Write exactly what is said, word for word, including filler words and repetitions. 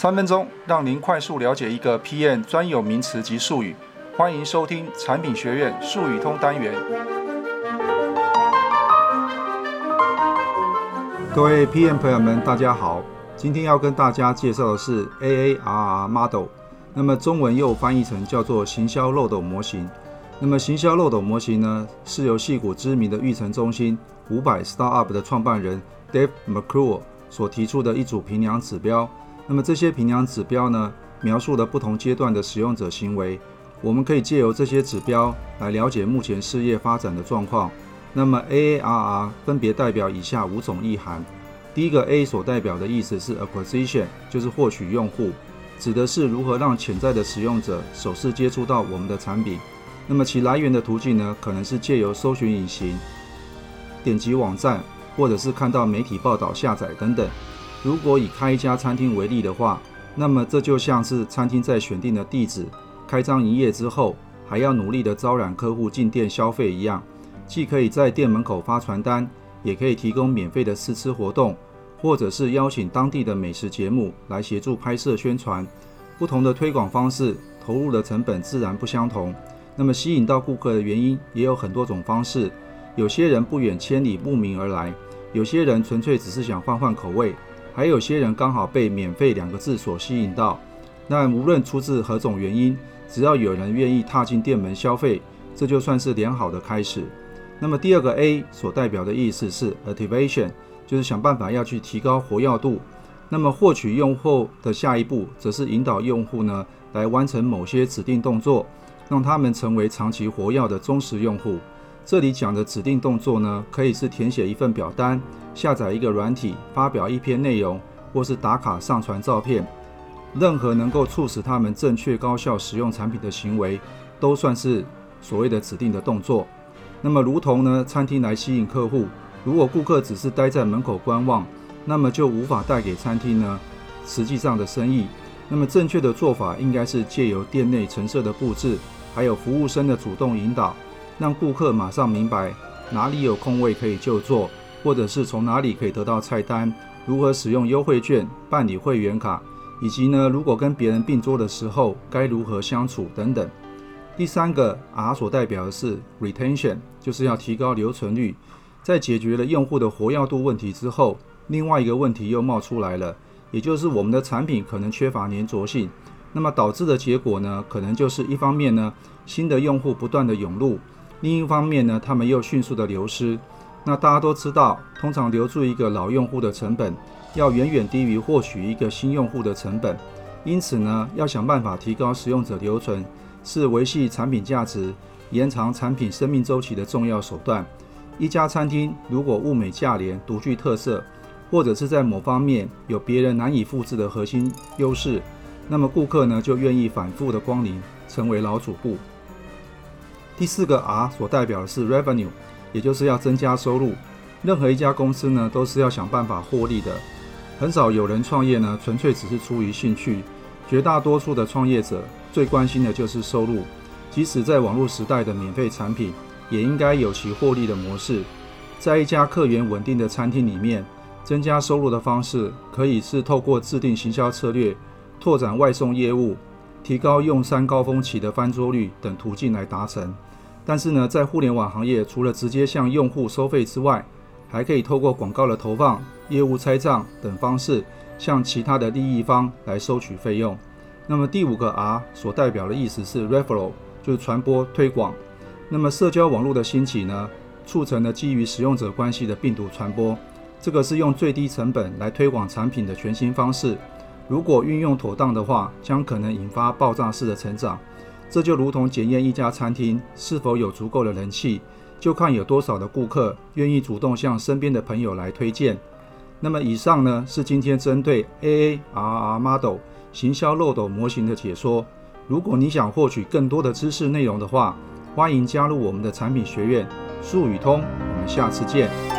三分钟让您快速了解一个 P M 专有名词及术语，欢迎收听产品学院术语通单元。各位 P M 朋友们，大家好，今天要跟大家介绍的是 A A R R R Model， 那么中文又翻译成叫做行销漏斗模型。那么行销漏斗模型呢，是由矽谷知名的育成中心五百 Startup 的创办人 Dave McClure 所提出的一组评量指标。那么这些评量指标呢，描述了不同阶段的使用者行为。我们可以借由这些指标来了解目前事业发展的状况。那么 A A R R 分别代表以下五种意涵。第一个 A 所代表的意思是 acquisition， 就是获取用户，指的是如何让潜在的使用者首次接触到我们的产品。那么其来源的途径呢，可能是借由搜寻引擎、点击网站，或者是看到媒体报道、下载等等。如果以开一家餐厅为例的话，那么这就像是餐厅在选定的地址、开张营业之后，还要努力的招揽客户进店消费一样，既可以在店门口发传单，也可以提供免费的试吃活动，或者是邀请当地的美食节目来协助拍摄宣传。不同的推广方式，投入的成本自然不相同。那么吸引到顾客的原因也有很多种方式，有些人不远千里慕名而来，有些人纯粹只是想换换口味，还有些人刚好被免费两个字所吸引到。那无论出自何种原因，只要有人愿意踏进店门消费，这就算是良好的开始。那么第二个 A 所代表的意思是 activation， 就是想办法要去提高活跃度。那么获取用户的下一步，则是引导用户呢来完成某些指定动作，让他们成为长期活跃的忠实用户。这里讲的指定动作呢，可以是填写一份表单、下载一个软体、发表一篇内容，或是打卡上传照片。任何能够促使他们正确高效使用产品的行为，都算是所谓的指定的动作。那么如同呢餐厅来吸引客户，如果顾客只是待在门口观望，那么就无法带给餐厅呢实际上的生意。那么正确的做法应该是借由店内陈设的布置，还有服务生的主动引导，让顾客马上明白哪里有空位可以就坐，或者是从哪里可以得到菜单，如何使用优惠券、办理会员卡，以及呢如果跟别人并桌的时候该如何相处等等。第三个 R 所代表的是 retention， 就是要提高留存率。在解决了用户的活跃度问题之后，另外一个问题又冒出来了，也就是我们的产品可能缺乏粘着性。那么导致的结果呢，可能就是一方面呢新的用户不断的涌入，另一方面呢他们又迅速的流失。那大家都知道，通常留住一个老用户的成本要远远低于获取一个新用户的成本，因此呢要想办法提高使用者留存，是维系产品价值、延长产品生命周期的重要手段。一家餐厅如果物美价廉、独具特色，或者是在某方面有别人难以复制的核心优势，那么顾客呢就愿意反复的光临，成为老主顾。第四个 R 所代表的是 revenue， 也就是要增加收入。任何一家公司呢都是要想办法获利的，很少有人创业呢纯粹只是出于兴趣，绝大多数的创业者最关心的就是收入。即使在网络时代的免费产品，也应该有其获利的模式。在一家客源稳定的餐厅里面，增加收入的方式可以是透过制定行销策略、拓展外送业务、提高用餐高峰期的翻桌率等途径来达成。但是呢，在互联网行业，除了直接向用户收费之外，还可以透过广告的投放、业务拆账等方式，向其他的利益方来收取费用。那么第五个 R 所代表的意思是 referral， 就是传播推广。那么社交网络的兴起呢，促成了基于使用者关系的病毒传播。这个是用最低成本来推广产品的全新方式。如果运用妥当的话，将可能引发爆炸式的成长。这就如同检验一家餐厅是否有足够的人气，就看有多少的顾客愿意主动向身边的朋友来推荐。那么以上呢是今天针对 A A R R R Model 行销漏斗模型的解说。如果你想获取更多的知识内容的话，欢迎加入我们的产品学院术语通。我们下次见。